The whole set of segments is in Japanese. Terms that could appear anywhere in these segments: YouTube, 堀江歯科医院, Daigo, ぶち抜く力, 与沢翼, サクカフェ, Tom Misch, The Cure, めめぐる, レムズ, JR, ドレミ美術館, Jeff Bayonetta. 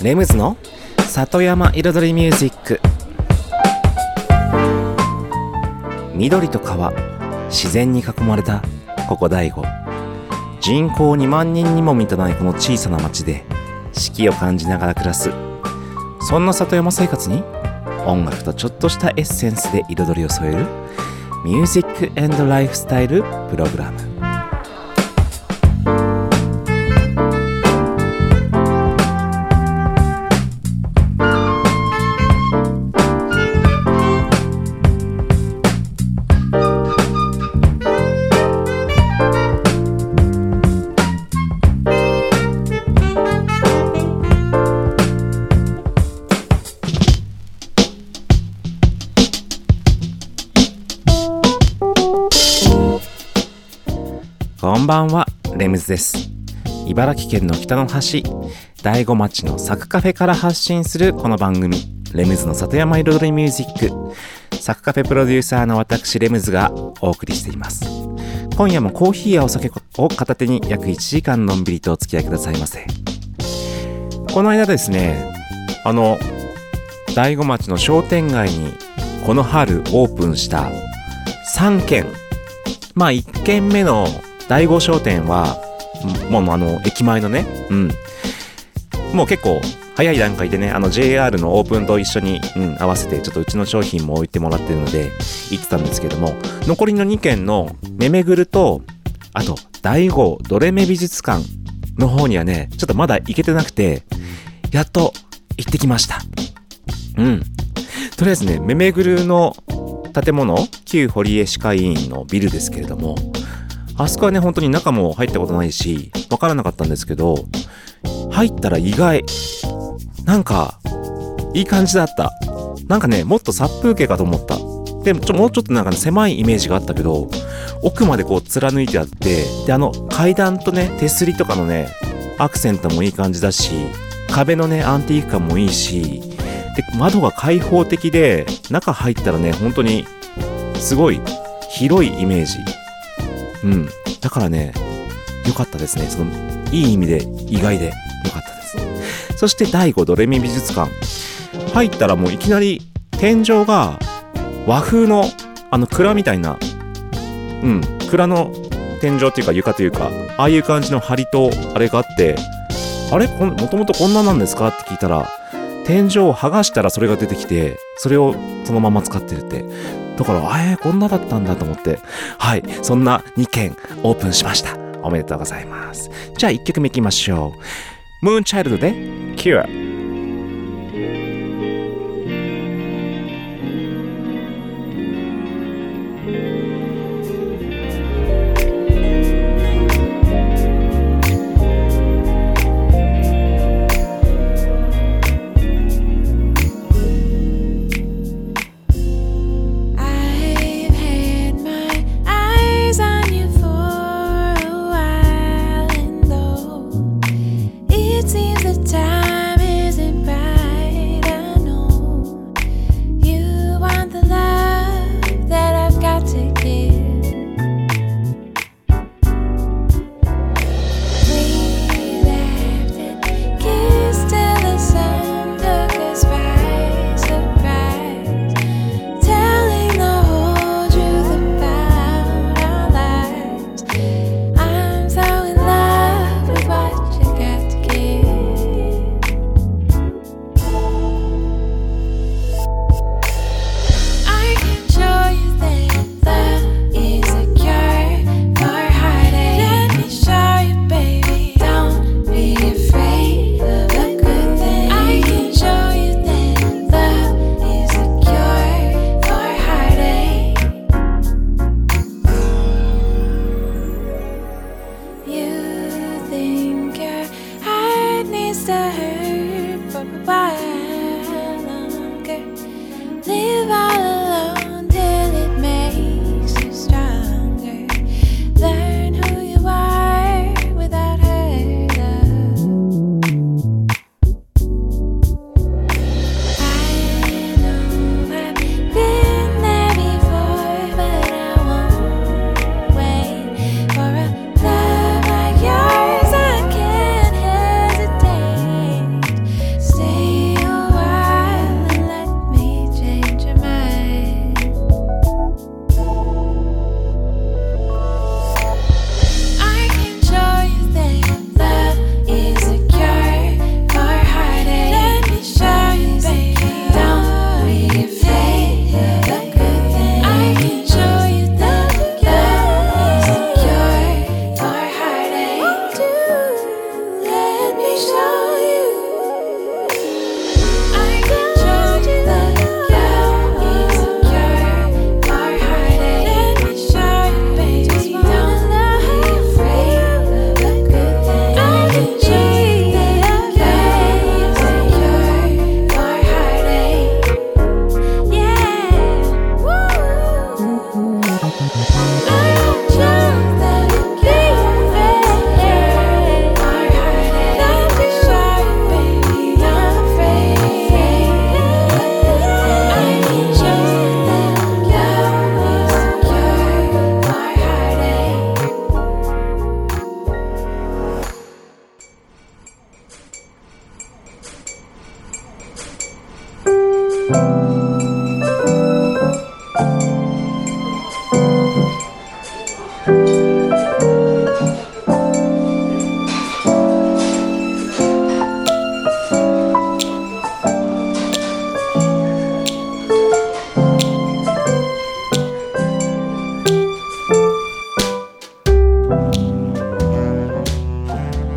レムズの里山彩りミュージック。緑と川、自然に囲まれたここ大悟。人口2万人にも満たないこの小さな町で四季を感じながら暮らす、そんな里山生活に音楽とちょっとしたエッセンスで彩りを添えるミュージック&ライフスタイルプログラム。こんばんは、レムズです。茨城県の北の端、大子町のサクカフェから発信するこの番組、レムズの里山彩りミュージック。サクカフェプロデューサーの私レムズがお送りしています。今夜もコーヒーやお酒を片手に約1時間のんびりとお付き合いくださいませ。この間ですね、大子町の商店街にこの春オープンした3軒、1軒目の大子商店はもう駅前のね、もう結構早い段階でね、JR のオープンと一緒に、合わせてちょっとうちの商品も置いてもらってるので行ってたんですけども、残りの2軒のめめぐると、あと大子どれめ美術館の方にはね、ちょっとまだ行けてなくて、やっと行ってきました。とりあえずね、めめぐるの建物、旧堀江歯科医院のビルですけれども、あそこはね、本当に中も入ったことないし分からなかったんですけど、入ったら意外、いい感じだった。もっと殺風景かと思った。でももうちょっと狭いイメージがあったけど、奥までこう貫いてあって、で階段とね、手すりとかのねアクセントもいい感じだし、壁のねアンティーク感もいいし、で窓が開放的で、中入ったらね、本当にすごい広いイメージ。だからね、良かったですね。いい意味で意外で良かったです。そして第5ドレミ美術館入ったら、もういきなり天井が和風の蔵みたいな、蔵の天井というか床というか、ああいう感じの梁とあれがあって、あれもともとこんななんですかって聞いたら、天井を剥がしたらそれが出てきて、それをそのまま使ってるって。だから、こんなだったんだと思って、はい、そんな2件オープンしました。おめでとうございます。じゃあ1曲目いきましょう。ムーンチャイルドで Cure。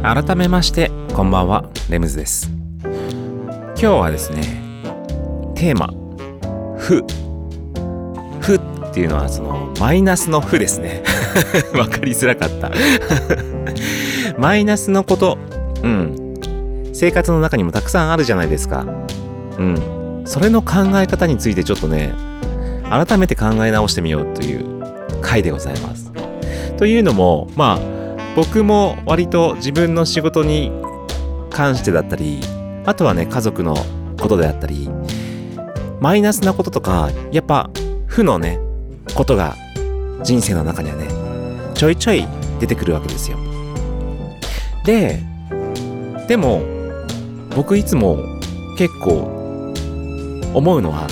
改めましてこんばんは、レムズです。今日はですね、テーマ負っていうのはそのマイナスの負ですね。わかりづらかったマイナスのこと、生活の中にもたくさんあるじゃないですか。それの考え方についてちょっとね、改めて考え直してみようという回でございます。というのも、僕も割と自分の仕事に関してだったり、あとはね、家族のことであったり、マイナスなこととか、やっぱ負のね、ことが人生の中にはね、ちょいちょい出てくるわけですよ。でも僕いつも結構思うのは、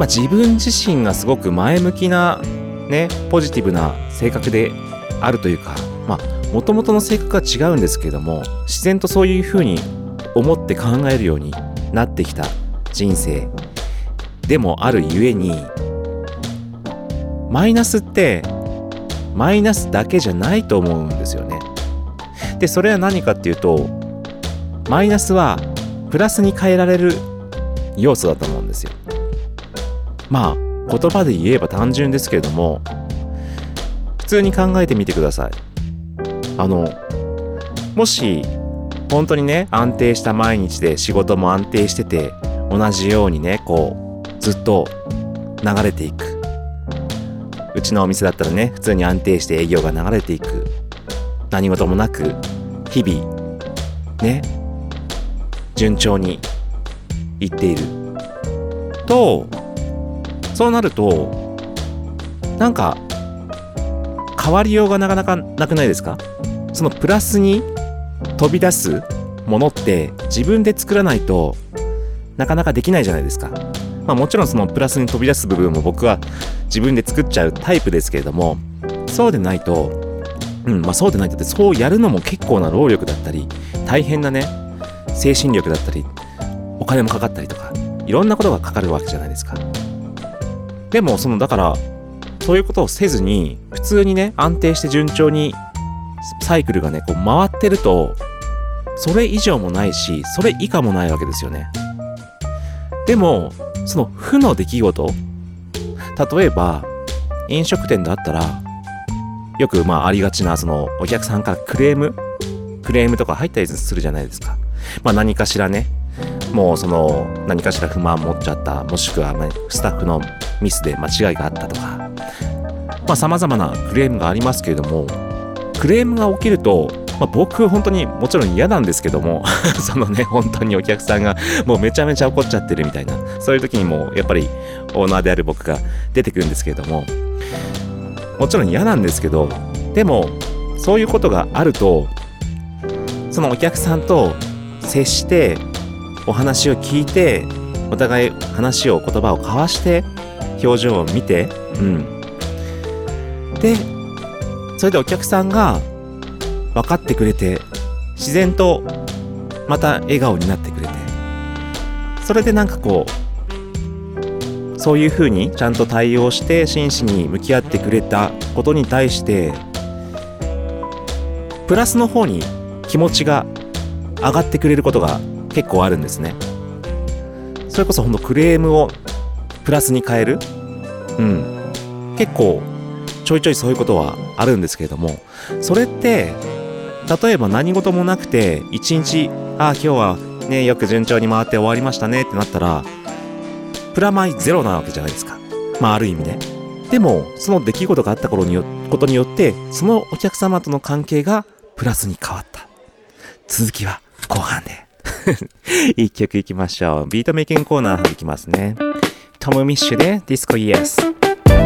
自分自身がすごく前向きなね、ポジティブな性格であるというか、もともとの性格は違うんですけども、自然とそういうふうに思って考えるようになってきた人生でもあるゆえに、マイナスってマイナスだけじゃないと思うんですよね。で、それは何かっていうと、マイナスはプラスに変えられる要素だと思うんですよ。言葉で言えば単純ですけれども、普通に考えてみてください。もし本当にね、安定した毎日で仕事も安定してて、同じようにね、こうずっと流れていく、うちのお店だったらね、普通に安定して営業が流れていく、何事もなく日々ね、順調にいっていると、そうなるとなんか変わりようがなかなかなくないですか？そのプラスに飛び出すものって自分で作らないとなかなかできないじゃないですか。もちろんそのプラスに飛び出す部分も僕は自分で作っちゃうタイプですけれども、そうでないとってそうやるのも結構な労力だったり、大変なね、精神力だったり、お金もかかったりとか、いろんなことがかかるわけじゃないですか。でもだからそういうことをせずに、普通にね、安定して順調にサイクルがね、こう回ってると、それ以上もないし、それ以下もないわけですよね。でもその負の出来事、例えば飲食店だったらよくありがちな、そのお客さんからクレームとか入ったりするじゃないですか。何かしらね、もう何かしら不満持っちゃった、もしくは、スタッフのミスで間違いがあったとか、様々なクレームがありますけれども、クレームが起きると、僕本当にもちろん嫌なんですけどもそのね、本当にお客さんがもうめちゃめちゃ怒っちゃってるみたいな、そういう時にもうやっぱりオーナーである僕が出てくるんですけれども、もちろん嫌なんですけど、でもそういうことがあると、そのお客さんと接して、お話を聞いて、お互い言葉を交わして、表情を見て、で、それでお客さんが分かってくれて、自然とまた笑顔になってくれて、それでなんかこう、そういう風にちゃんと対応して真摯に向き合ってくれたことに対して、プラスの方に気持ちが上がってくれることが結構あるんですね。それこそほんとクレームをプラスに変える、結構ちょいちょいそういうことはあるんですけれども、それって例えば何事もなくて一日、今日はね、よく順調に回って終わりましたねってなったら、プラマイゼロなわけじゃないですか。ある意味ね。でもその出来事があったことによって、そのお客様との関係がプラスに変わった。続きは後半で一曲いきましょう。ビートメイキングコーナーいきますね。トム・ミッシュでディスコ・イエス。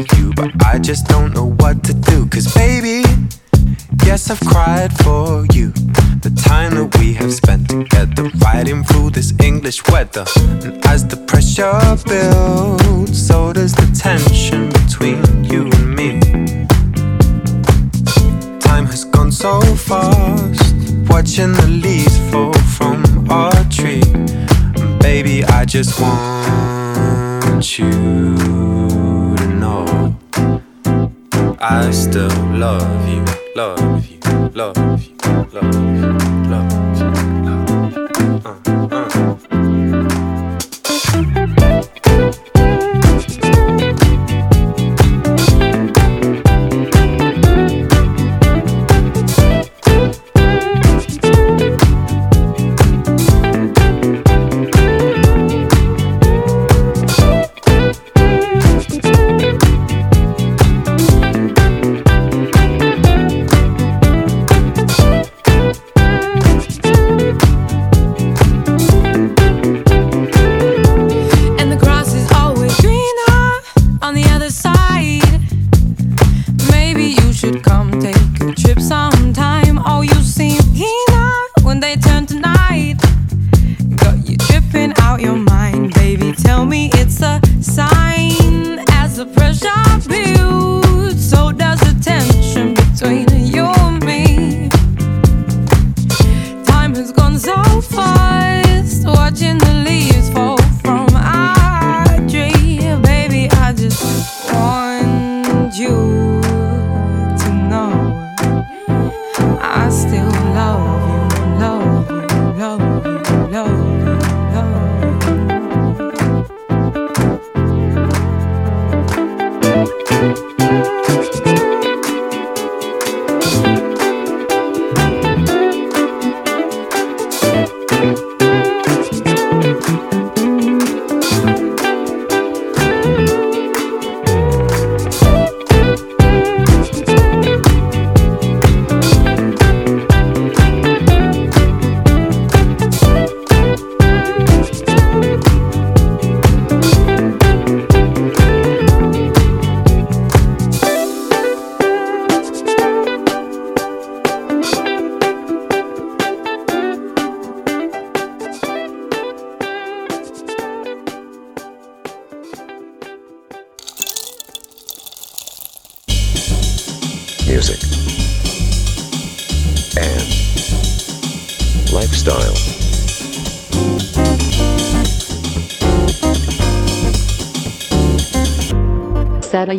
with you, but I just don't know what to do. Cause baby, yes I've cried for you. The time that we have spent together, riding through this English weather. And as the pressure builds, so does the tension between you and me. Time has gone so fast, watching the leaves fall from our tree. And baby, I just want you. I still love you, love you, love you, love you, love you, love you.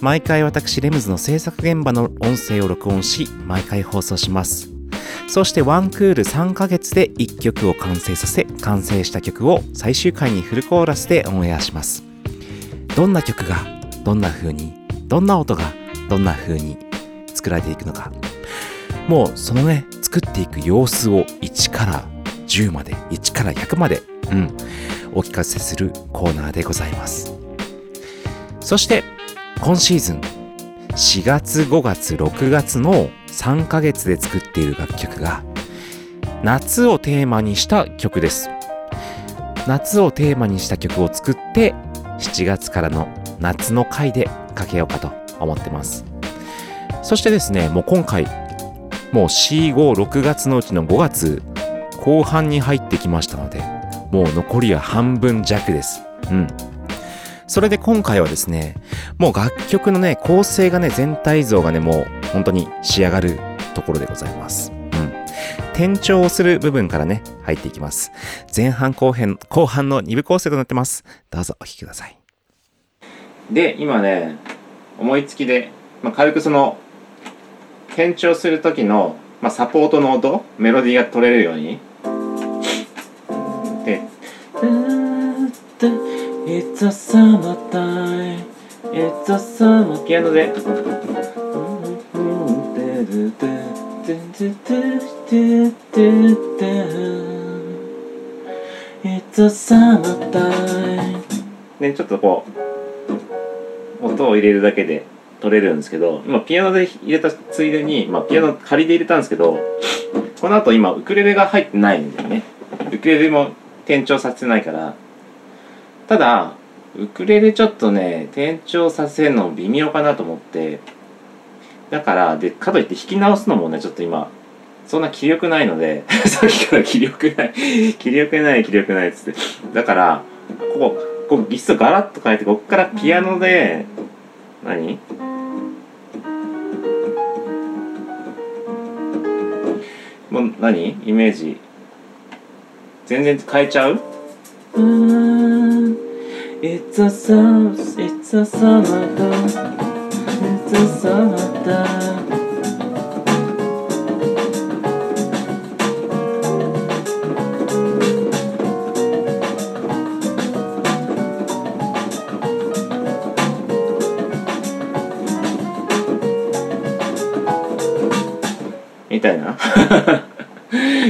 毎回私レムズの制作現場の音声を録音し、毎回放送します。そしてワンクール3ヶ月で1曲を完成させ、完成した曲を最終回にフルコーラスでオンエアします。どんな曲がどんな風に、どんな音がどんな風に作られていくのか、もうそのね、作っていく様子を1から10まで、1から100まで、お聞かせするコーナーでございます。そして今シーズン4月5月6月の3ヶ月で作っている楽曲が、夏をテーマにした曲です。夏をテーマにした曲を作って、7月からの夏の回でかけようかと思ってます。そしてですね、もう今回もう 4,5,6 月のうちの5月後半に入ってきましたので、もう残りは半分弱です。それで今回はですね、もう楽曲のね、構成がね、全体像がね、もう本当に仕上がるところでございます。転調をする部分からね、入っていきます。前半後編、後半の2部構成となってます。どうぞお聴きください。で、今ね、思いつきで、軽くその、転調する時の、サポートの音、メロディーが取れるように。で、It's a summertime It's a summer piano でIt's a summer time ね、ちょっとこう音を入れるだけで取れるんですけど、今ピアノで入れたついでに、まあ、ピアノ仮で入れたんですけど、この後今ウクレレが入ってないんだよね。ウクレレも転調させてないから。ただウクレレちょっとね転調させるの微妙かなと思って、だからでかといって弾き直すのもねちょっと今そんな気力ないのでさっきから気力ない気力ない気力ないっつって、だからここギスをガラッと変えて、ここからピアノで何もう何イメージ全然変えちゃう？It's a summer, it's a summer time, it's a summer time.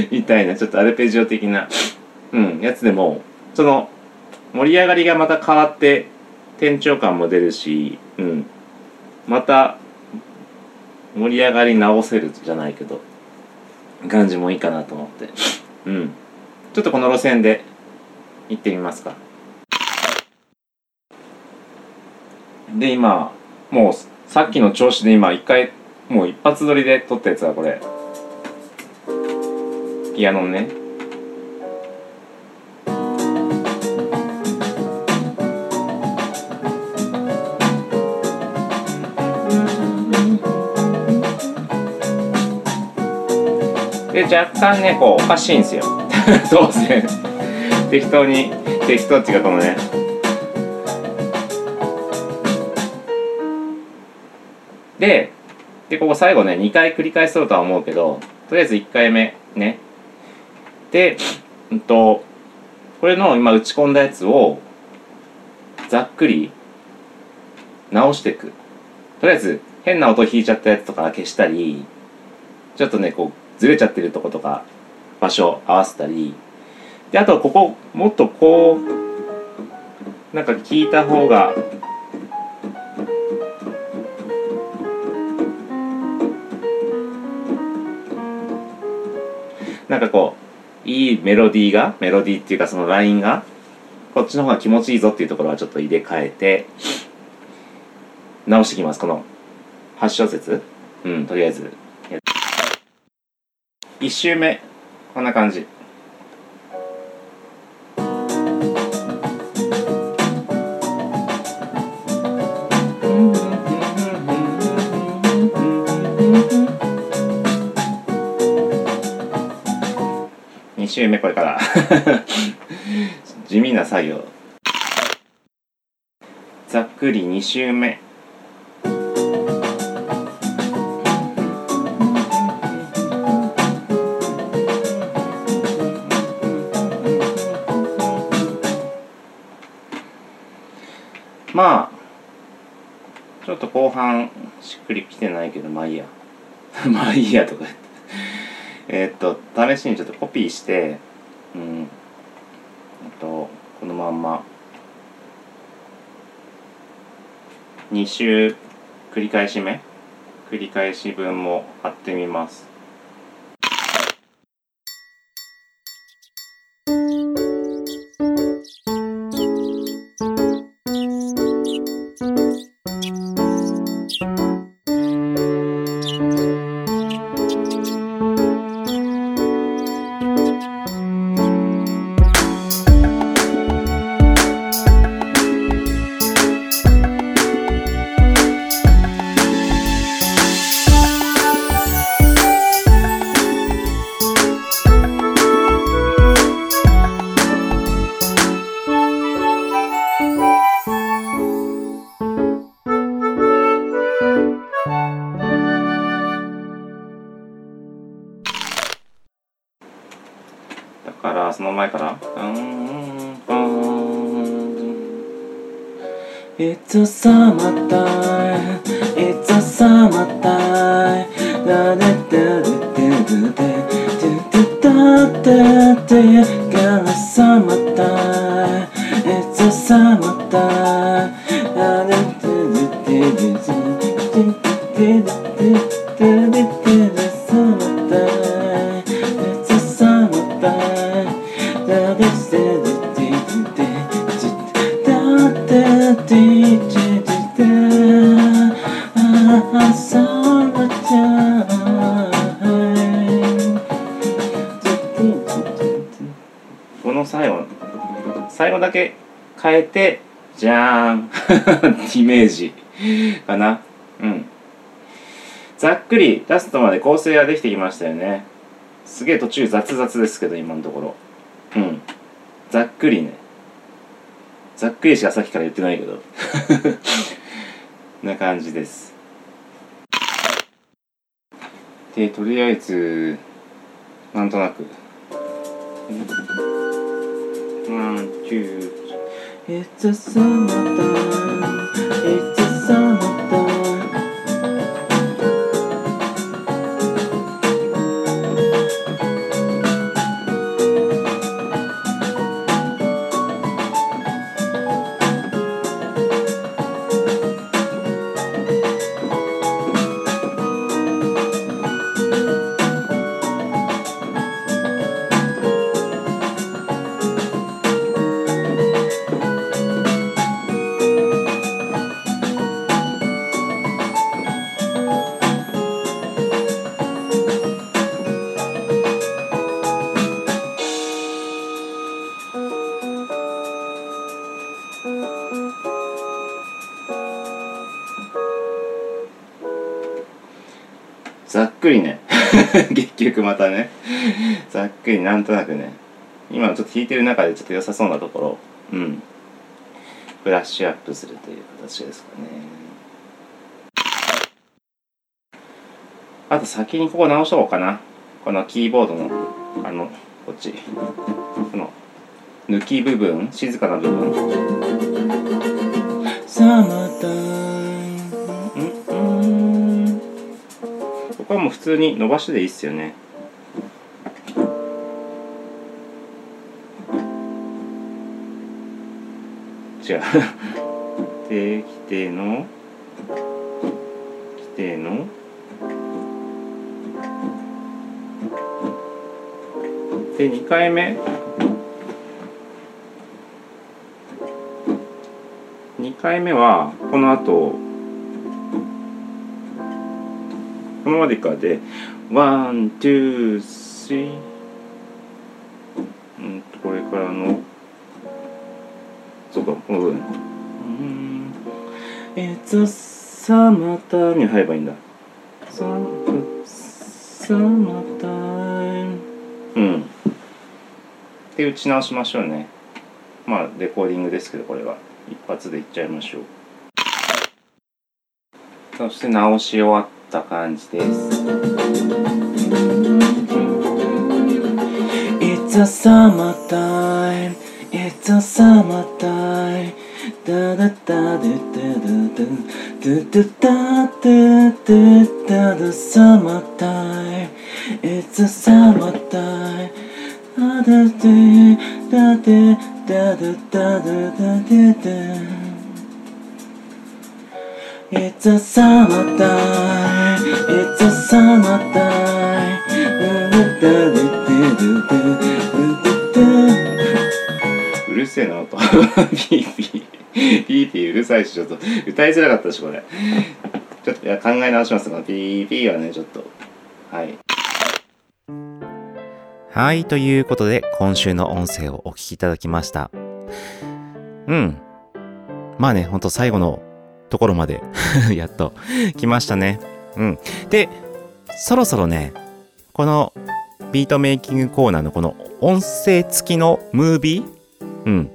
みたいなちょっとアルペジオ的なやつでもその盛り上がりがまた変わって転調感も出るし、また盛り上がり直せるじゃないけど感じもいいかなと思って、ちょっとこの路線で行ってみますか。で今もうさっきの調子で今一回もう一発撮りで撮ったやつはこれピアノね。で若干ねこうおかしいんですよ当然適当っていうかこのねでここ最後ね2回繰り返そうとは思うけど、とりあえず1回目ねでこれの今打ち込んだやつをざっくり直していく。とりあえず変な音弾いちゃったやつとか消したり、ちょっとねこうずれちゃってるとことか場所合わせたり、であとここもっとこうなんか聞いた方がなんかこういいメロディーっていうかそのラインがこっちの方が気持ちいいぞっていうところはちょっと入れ替えて直していきます。この8小節とりあえず1周目こんな感じ。2周目これから地味な作業。ざっくり2周目。まあちょっと後半しっくりきてないけどまあいいやまあいいやとか試しにちょっとコピーしてこのまんま2周繰り返し分も貼ってみます。その前から It's a summertime, it's a summertime. Da da da da da da da. Got a summertime, it's a summertime. Da da da da da da da.最後だけ変えてじゃーんイメージかな。うん。ざっくりラストまで構成ができてきましたよね。すげえ途中雑々ですけど今のところ。うん。ざっくりね。ざっくりしかさっきから言ってないけどな感じです。でとりあえずなんとなく。1、2、3。It's a summertime. It's aざっくりね結局またねざっくりなんとなくね今のちょっと弾いてる中でちょっと良さそうなところをうんブラッシュアップするという形ですかね。あと先にここ直しとこうかな。このキーボードのこっちこの抜き部分静かな部分さあまたこれはもう普通に伸ばしてでいいっすよね。違うで規定の規定ので2回目、2回目はこの後このままでいくからでワン、ツー、スリーこれからのそうかこの部分It's a summertime に入ればいいんだ。Summertime うんで打ち直しましょうね。まあレコーディングですけどこれは一発でいっちゃいましょう。そして直し終わってた感じです。It's a summertime, it's a summertime. Da da da da da da da da da da da summertime. It's a summertime. Da da da da da da da da.It's a summertime, it's a summertime.うるせえな音ピーピーピーピーうるさいしちょっと歌いづらかったでしょこれ。ちょっといや考え直しますがピーピーはねちょっとはいはい。ということで今週の音声をお聞きいただきました。うんまあねほんと最後のところまでやっと来ましたね。うん。で、そろそろね、このビートメイキングコーナーのこの音声付きのムービー、うん。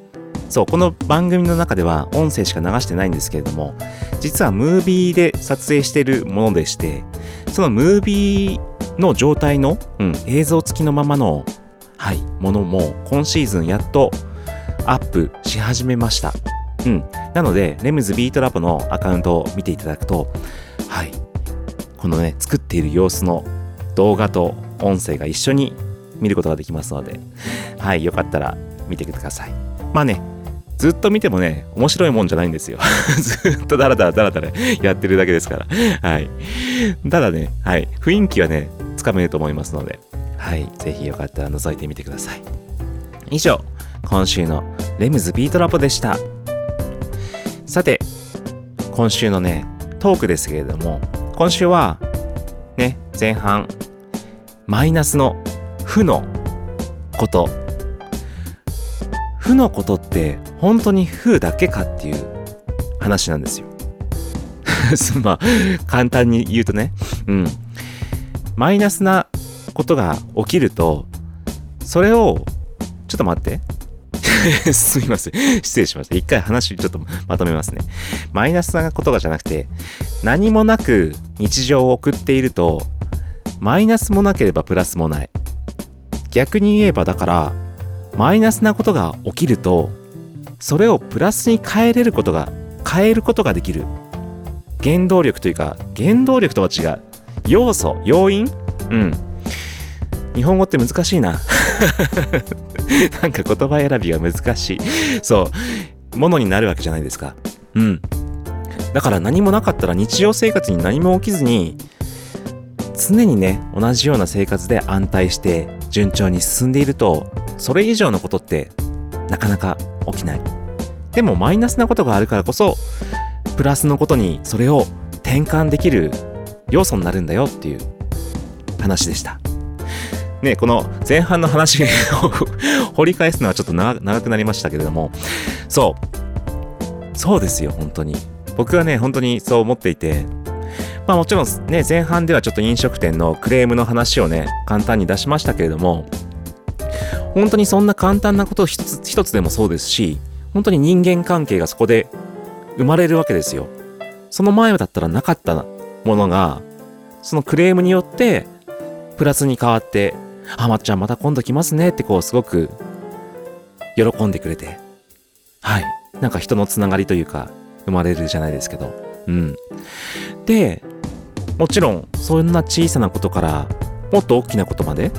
そう、この番組の中では音声しか流してないんですけれども、実はムービーで撮影しているものでして、そのムービーの状態の、映像付きのままの、ものも今シーズンやっとアップし始めました。なのでレムズビートラボのアカウントを見ていただくと、はい、このね作っている様子の動画と音声が一緒に見ることができますので、はい、よかったら見てください。まあね、ずっと見てもね面白いもんじゃないんですよずっとダラダラやってるだけですから、はい、ただね、はい、雰囲気はねつかめると思いますので、はい、ぜひよかったら覗いてみてください。以上、今週のレムズビートラボでした。さて、今週のねトークですけれども、今週はね前半マイナスの負のこと、負のことって本当に負だけかっていう話なんですよまあ簡単に言うとね、うん、マイナスなことが起きると、それをちょっと待ってすみません、失礼しました。一回話ちょっとまとめますね。マイナスなことがじゃなくて、何もなく日常を送っているとマイナスもなければプラスもない、逆に言えばだから、マイナスなことが起きるとそれをプラスに変えることができる原動力というか、原動力とは違う要素、要因、うん、日本語って難しいななんか言葉選びが難しい。そう、ものになるわけじゃないですか。うん。だから何もなかったら、日常生活に何も起きずに常にね同じような生活で安泰して順調に進んでいると、それ以上のことってなかなか起きない。でもマイナスなことがあるからこそ、プラスのことにそれを転換できる要素になるんだよっていう話でした。ね、この前半の話を掘り返すのはちょっと長くなりましたけれども、そうですよ、本当に僕はね本当にそう思っていて、まあもちろんね前半ではちょっと飲食店のクレームの話をね簡単に出しましたけれども、本当にそんな簡単なこと一つでもそうですし、本当に人間関係がそこで生まれるわけですよ。その前だったらなかったものが、そのクレームによってプラスに変わって、あ、まっちゃんまた今度来ますねってこうすごく喜んでくれて、はい、なんか人のつながりというか生まれるじゃないですけど、うん。で、もちろんそんな小さなことからもっと大きなことまで、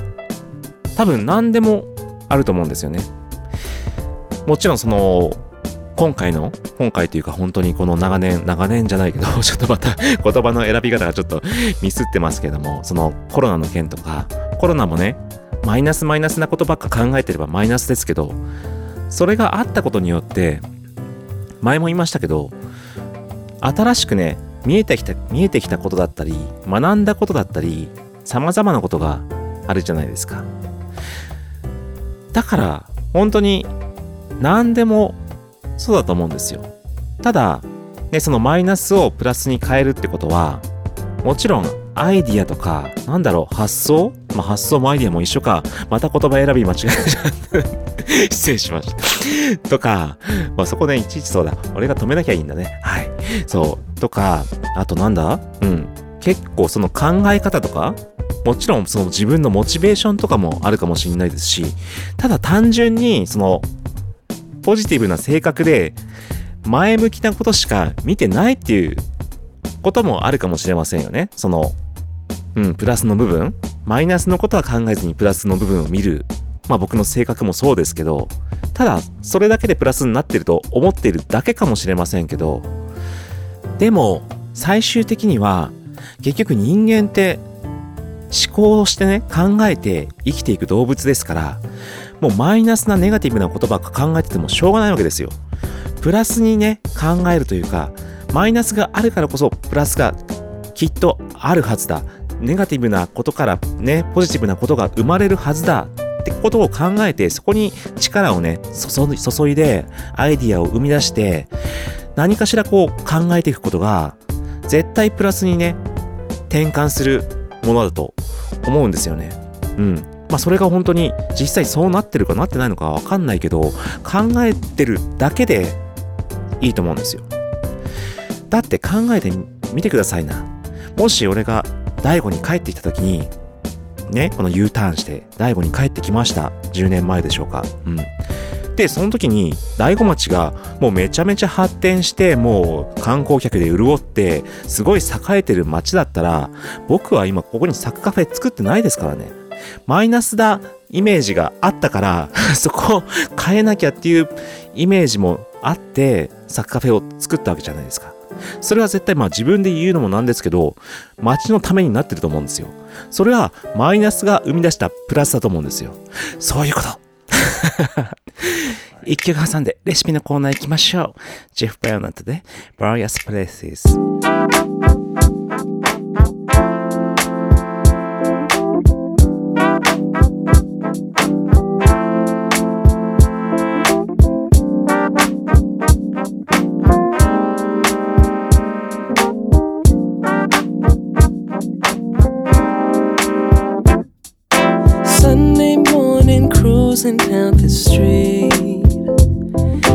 多分何でもあると思うんですよね。もちろんその今回というか、本当にこの長年じゃないけど、ちょっとまた言葉の選び方がちょっとミスってますけども、そのコロナの件とか、コロナもね、マイナスなことばっか考えてればマイナスですけど、それがあったことによって、前も言いましたけど、新しくね、見えてきたことだったり、学んだことだったり、様々なことがあるじゃないですか。だから、本当に何でもそうだと思うんですよ。ただ、ね、そのマイナスをプラスに変えるってことは、もちろんアイディアとか、なんだろう、発想、まあ、発想もアイディアも一緒か、また言葉選び間違えちゃった失礼しましたとか、まあ、そこねいちいちそうだ、俺が止めなきゃいいんだね、はい、そうとか、あとなんだ、うん、結構その考え方とか、もちろんその自分のモチベーションとかもあるかもしれないですし、ただ単純にそのポジティブな性格で前向きなことしか見てないっていうこともあるかもしれませんよね。その、うん、プラスの部分、マイナスのことは考えずにプラスの部分を見る。まあ僕の性格もそうですけど、ただそれだけでプラスになってると思っているだけかもしれませんけど、でも最終的には結局人間って思考をしてね、考えて生きていく動物ですから、もうマイナスなネガティブなことばっか考えててもしょうがないわけですよ。プラスにね考えるというか、マイナスがあるからこそプラスがきっとあるはずだ、ネガティブなことからねポジティブなことが生まれるはずだってことを考えて、そこに力をね注いでアイディアを生み出して、何かしらこう考えていくことが絶対プラスにね転換するものだと思うんですよね。うん、まあそれが本当に実際そうなってるかなってないのかわかんないけど、考えてるだけでいいと思うんですよ。だって考えてみてくださいな。もし俺がDaigoに帰ってきた時にね、この U ターンしてDaigoに帰ってきました。10年前でしょうか。うん。でその時に大子町がもうめちゃめちゃ発展して、もう観光客で潤ってすごい栄えてる町だったら、僕は今ここにサクカフェ作ってないですからね。マイナスだイメージがあったからそこを変えなきゃっていうイメージもあってサクカフェを作ったわけじゃないですか。それは絶対まあ自分で言うのもなんですけど、町のためになってると思うんですよ。それはマイナスが生み出したプラスだと思うんですよ。そういうこと一曲挟んでレシピのコーナー行きましょう。ジェフ・バヨナットで Various Places。Down the street,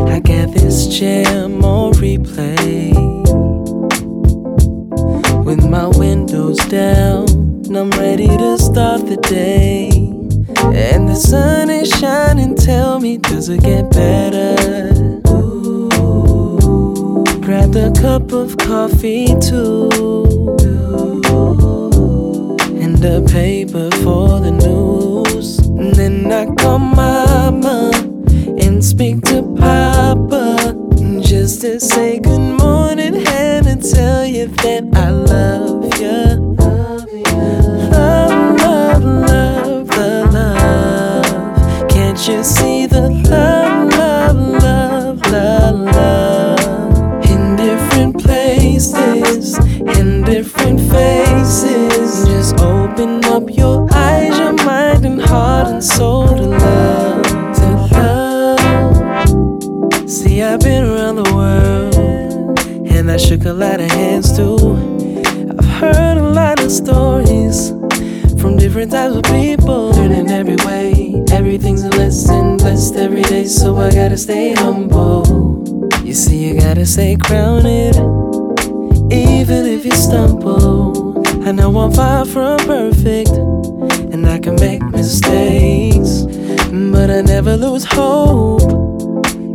I got this jam on replay, with my windows down, and I'm ready to start the day, and the sun is shining, tell me, does it get better? Ooh, grabbed a cup of coffee too, and a paper for the news.And then I call mama and speak to papa, just to say good morning and to tell you that I love you. Love, love, love, the love. Can't you see the love, love, love, love, love? In different places, in different faces. Just open up your eyes, your mind and heart and soul to love, to love. See, I've been around the world, and I shook a lot of hands too. I've heard a lot of stories from different types of people. Learning every way, everything's a lesson, blessed every day, so I gotta stay humble. You see, you gotta stay grounded, even if you stumble. I know I'm far from perfect, and I can make mistakes, but I never lose hope,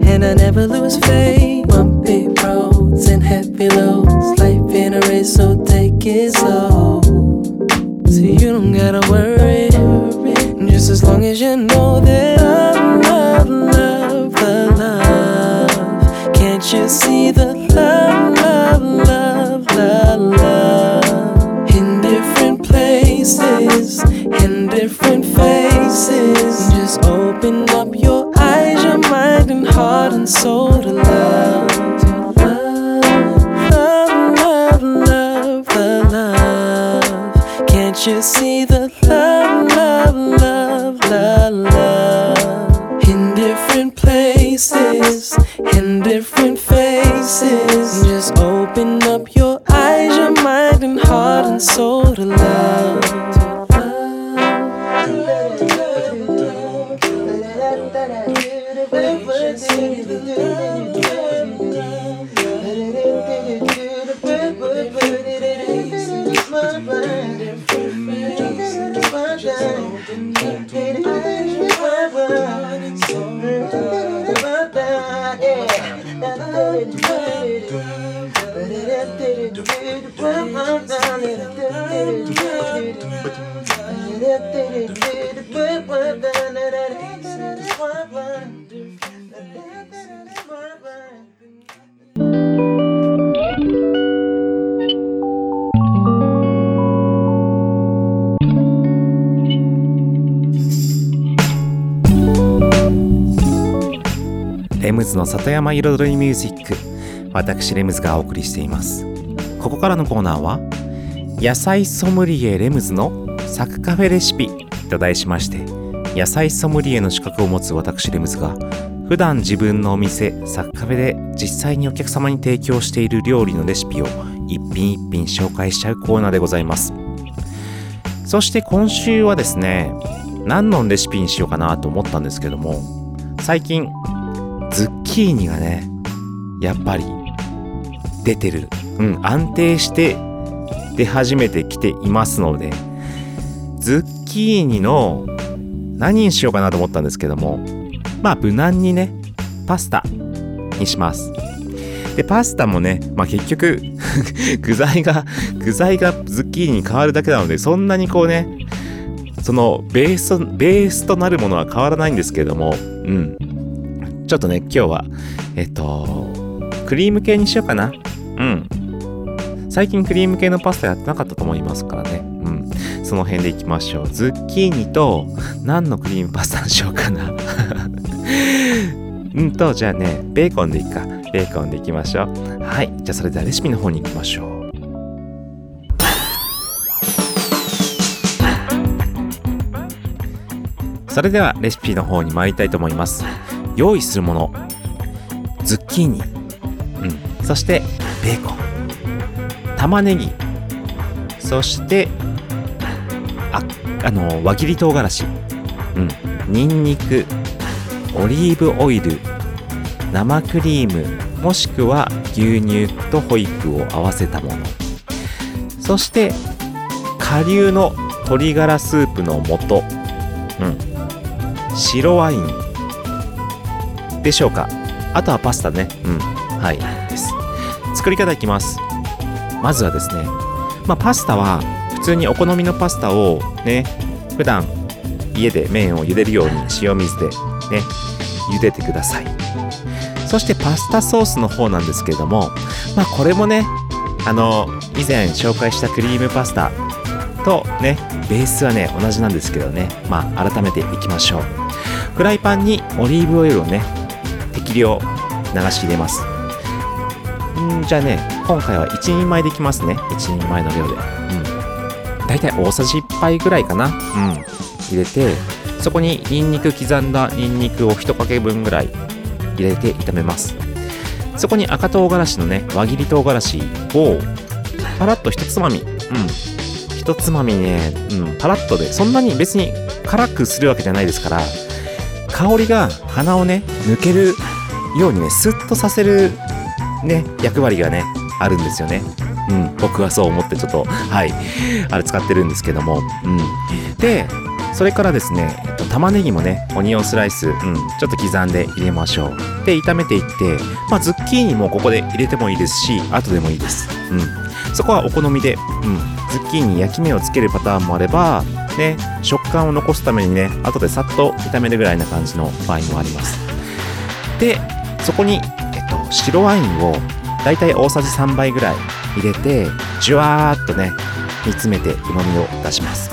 and I never lose faith. Bumpy roads and happy lows, life in a race, so take it slow. So you don't gotta worry, just as long as you know that love, love, love, the love. Can't you see the love, love, love, the love? In different places, in different faces. Just open up your eyes, your mind and heart and soul to love. Love, love, love, the love. Can't you see the love, love, love, the love? In different places, in different faces. Just open up your eyes, your mind and heart and soul to love.レムズの里山彩りミュージック、私レムズがお送りしています。ここからのコーナーは野菜ソムリエレムズのサクカフェレシピと題しまして、野菜ソムリエの資格を持つ私レムズが普段自分のお店サクカフェで実際にお客様に提供している料理のレシピを一品一品紹介しちゃうコーナーでございます。そして今週はですね、何のレシピにしようかなと思ったんですけども、最近ズッキーニがね、やっぱり出てる、安定して出始めてきていますので、ズッキーニの何にしようかなと思ったんですけども、まあ無難にね、パスタにします。でパスタもね、まあ、結局具材がズッキーニに変わるだけなので、そんなにこうね、そのベースとなるものは変わらないんですけれども、うん、ちょっとね今日はクリーム系にしようかな。うん。最近クリーム系のパスタやってなかったと思いますからね。うん。その辺でいきましょう。ズッキーニと何のクリームパスタにしようかな。じゃあね、ベーコンでいくか。ベーコンでいきましょう。はい。じゃあそれではレシピの方に行きましょう。それではレシピの方に参りたいと思います。用意するもの、ズッキーニ、そしてベーコン、玉ねぎ、そして輪切り唐辛子、ニンニク、オリーブオイル、生クリームもしくは牛乳とホイップを合わせたもの、そして顆粒の鶏ガラスープの素、白ワインでしょうか。あとはパスタね。はいです。作り方いきます。まずはですね、パスタは普通にお好みのパスタをね、普段家で麺を茹でるように塩水でね茹でてください。そしてパスタソースの方なんですけれども、これもね、以前紹介したクリームパスタとねベースはね同じなんですけどね、改めていきましょう。フライパンにオリーブオイルをね適量流し入れます。じゃあね、今回は1人前でいきますね。1人前の量で、だいたい大さじ1杯ぐらいかな、入れて、そこにニンニク、刻んだニンニクを1かけ分ぐらい入れて炒めます。そこに赤唐辛子のね輪切り唐辛子をパラッと一つまみね、パラッとで、そんなに別に辛くするわけじゃないですから、香りが鼻をね抜けるようにねスッとさせるね役割がねあるんですよね。僕はそう思ってちょっとあれ使ってるんですけども、でそれからですね、玉ねぎもねオニオンスライス、ちょっと刻んで入れましょう。で炒めていって、ズッキーニもここで入れてもいいですし、後でもいいです。そこはお好みで、ズッキーニ焼き目をつけるパターンもあれば、ね、食感を残すためにね後でさっと炒めるぐらいな感じの場合もあります。でそこに、白ワインをだいたい大さじ3杯ぐらい入れて、ジュワーっとね煮詰めて旨みを出します。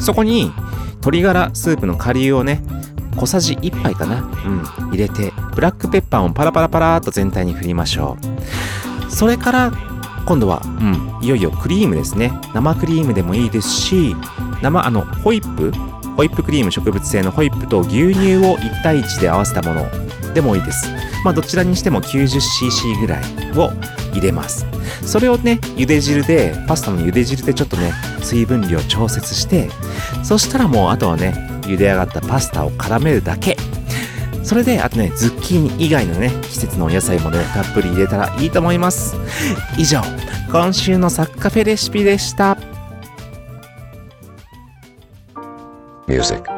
そこに鶏ガラスープの顆粒をね小さじ1杯かな、入れて、ブラックペッパーをパラパラパラーっと全体に振りましょう。それから今度は、いよいよクリームですね。生クリームでもいいですし、ホイップクリーム、植物性のホイップと牛乳を1対1で合わせたものでもいいです。どちらにしても 90cc ぐらいを入れます。それをねパスタの茹で汁でちょっとね水分量調節して、そしたらもうあとはね茹で上がったパスタを絡めるだけ。それであとね、ズッキーニ以外のね季節のお野菜もねたっぷり入れたらいいと思います。以上、今週のサッカフェレシピでした。ミュージック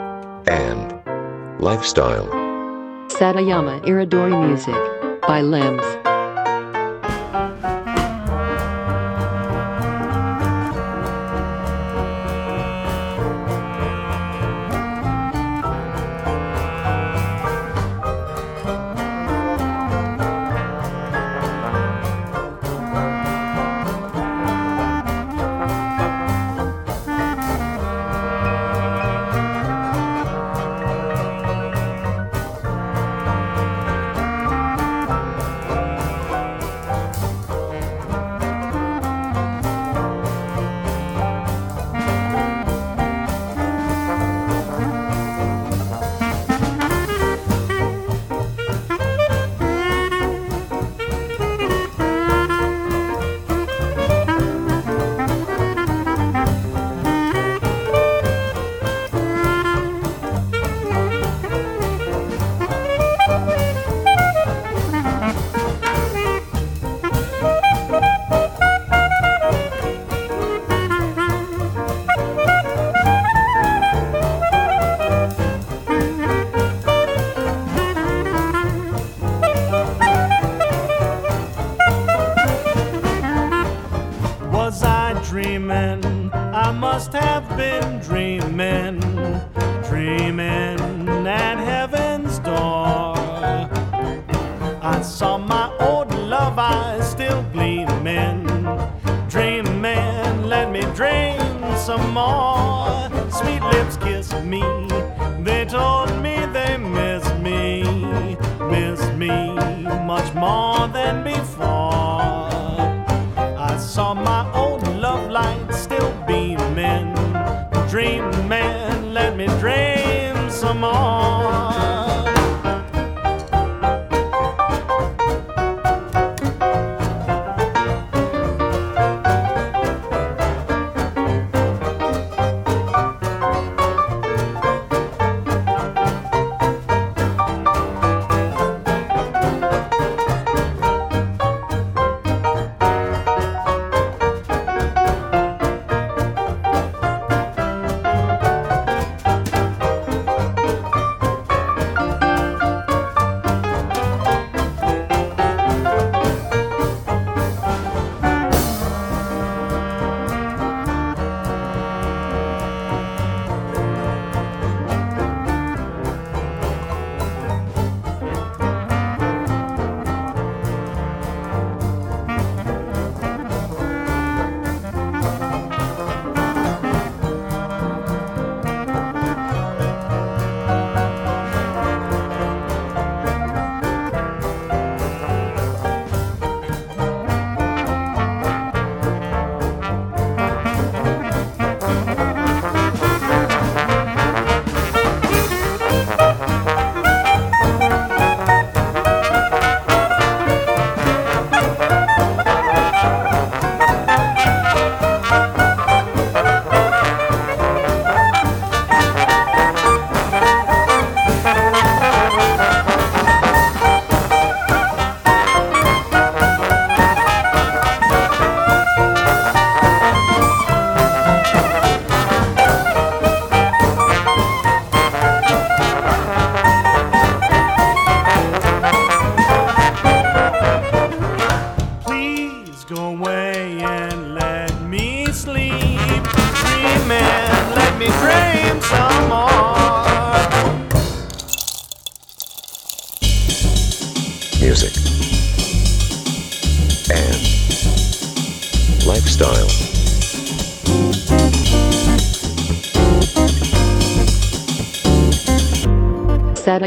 &ライフスタイル、Sadayama Iridori Music by Lems。dreaming, I must have been dreaming, dreaming at heaven's door. I saw my old love eyes still gleaming, dreaming, let me dream some more. Sweet lips kissed me, they told me they missed me much more than before. I saw my old love light still beaming, dreaming, let me dream some more.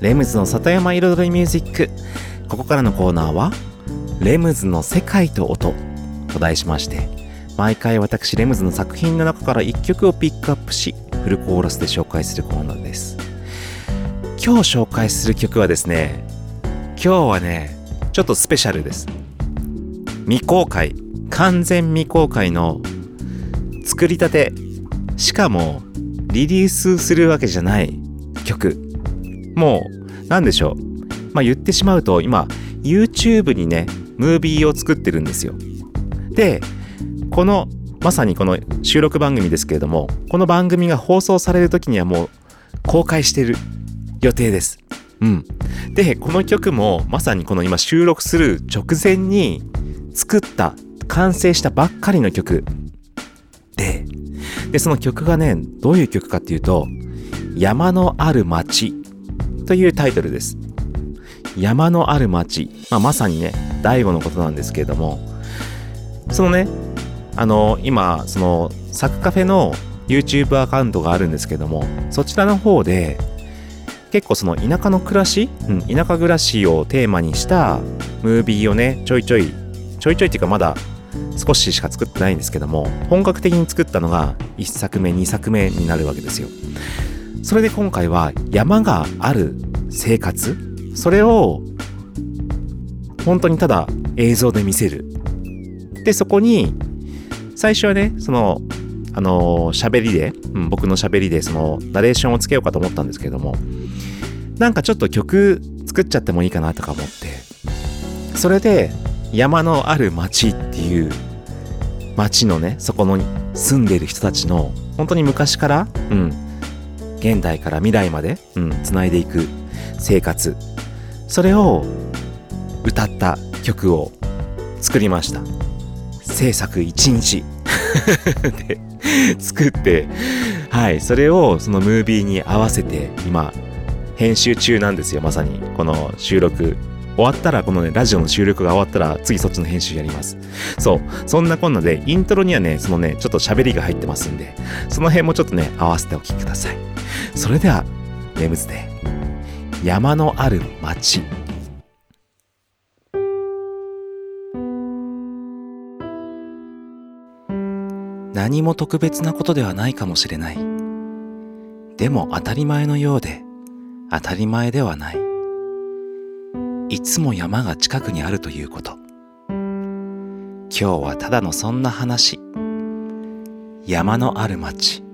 レムズの里山彩りミュージック。ここからのコーナーはレムズの世界と音と題しまして、毎回私レムズの作品の中から1曲をピックアップしフルコーラスで紹介するコーナーです。今日紹介する曲はですね、今日はねちょっとスペシャルです。未公開、完全未公開の作りたて、しかもリリースするわけじゃない曲。もう何でしょう、言ってしまうと今 YouTube にねムービーを作ってるんですよ。でこのまさにこの収録番組ですけれども、この番組が放送される時にはもう公開してる予定です。でこの曲もまさにこの今収録する直前に作った、完成したばっかりの曲で、その曲がねどういう曲かっていうと、山のある街というタイトルです。山のある町、まさにねDaigoのことなんですけれども、そのね今そのサクカフェの YouTube アカウントがあるんですけども、そちらの方で結構その田舎の暮らし、田舎暮らしをテーマにしたムービーをねちょいちょいっていうか、まだ少ししか作ってないんですけども、本格的に作ったのが1作目2作目になるわけですよ。それで今回は山がある生活、それを本当にただ映像で見せる。でそこに最初はねその喋りで、僕の喋りでそのナレーションをつけようかと思ったんですけれども、なんかちょっと曲作っちゃってもいいかなとか思って、それで山のある町っていう町のね、そこの住んでいる人たちの本当に昔から、現代から未来まで、繋いでいく生活、それを歌った曲を作りました。制作1日で作って、はい、それをそのムービーに合わせて今編集中なんですよ。まさにこの収録終わったら、このねラジオの収録が終わったら次そっちの編集やります。そう、そんなこんなでイントロにはね、そのねちょっと喋りが入ってますんで、その辺もちょっとね合わせてお聞きください。それではネムズで山のある町。何も特別なことではないかもしれない。でも当たり前のようで当たり前ではない。いつも山が近くにあるということ。今日はただのそんな話。山のある町。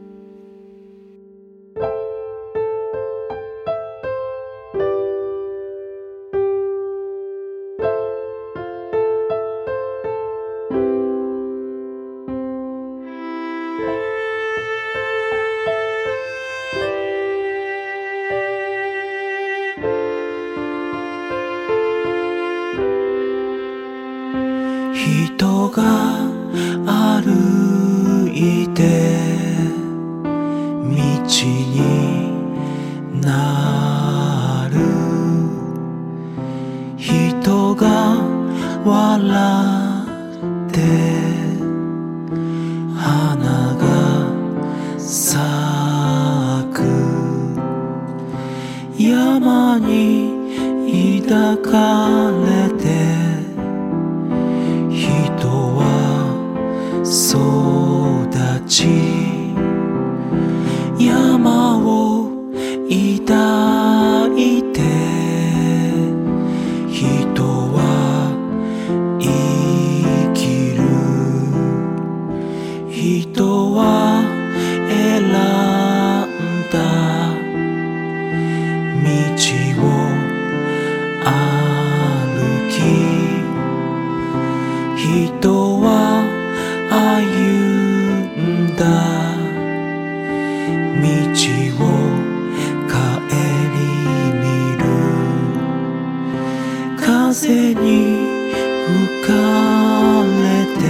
人が歩いて道になる。人が笑って花が咲く。山に抱かれて育ち、山を抱いて人は生きる。人は選んだ道を歩き、人は道を帰り見る。風に吹かれて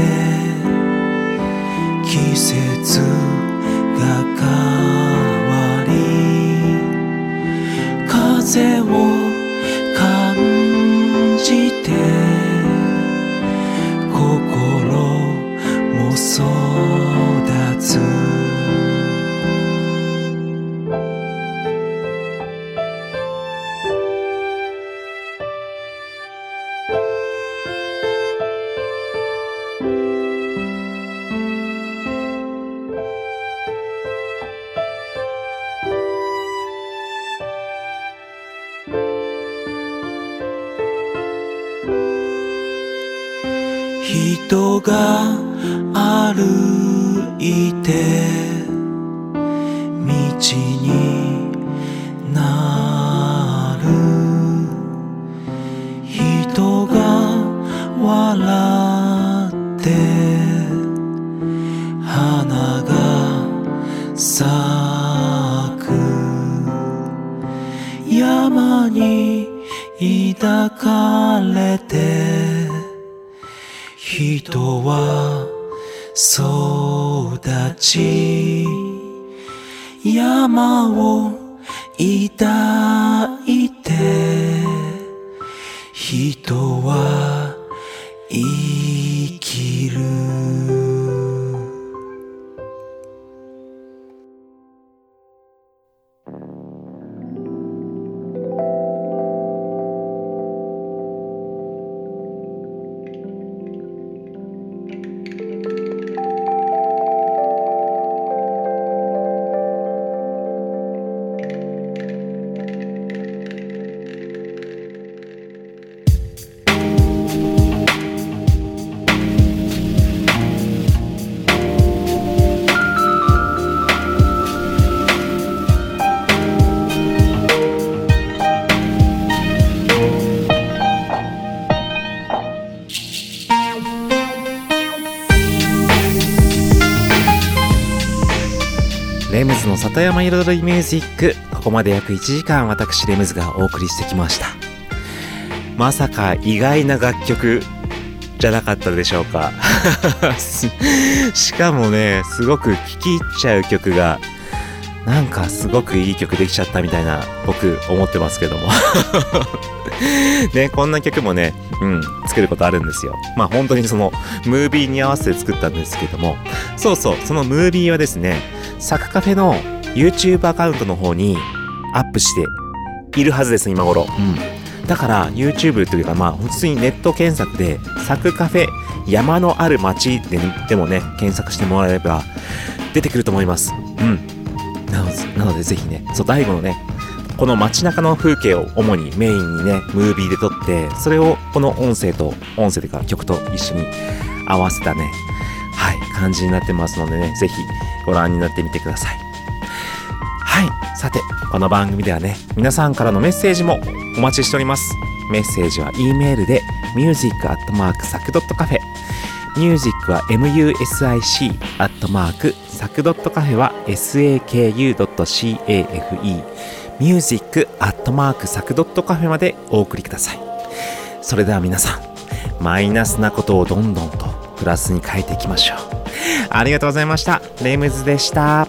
季節が変わり、風を感じて心もそう人が歩いて道になる。人が笑って花が咲く。山に抱かれて人は育ち、山を抱いて人は生きる。片山彩りミュージック、ここまで約1時間私レムズがお送りしてきました。まさか意外な楽曲じゃなかったでしょうかしかもね、すごく聴き入っちゃう曲がなんかすごくいい曲できちゃったみたいな、僕思ってますけどもね、こんな曲もね、作ることあるんですよ。まあ本当にそのムービーに合わせて作ったんですけども、そうそう、そのムービーはですね、サクカフェの YouTube アカウントの方にアップしているはずです今頃、だから YouTube というか、まあ普通にネット検索でサクカフェ山のある町 でもね、検索してもらえれば出てくると思います。なのでぜひね、Daigoのね、この街中の風景を主にメインにね、ムービーで撮って、それをこの音声というか曲と一緒に合わせたね、感じになってますのでね、ぜひご覧になってみてください。はい、さて、この番組ではね、皆さんからのメッセージもお待ちしております。メッセージは E メールで music@sac.cafe、music は music@sac.cafe は saku.cafe、music@sac.cafe までお送りください。それでは皆さん、マイナスなことをどんどんとプラスに変えていきましょう。ありがとうございました。レムズでした。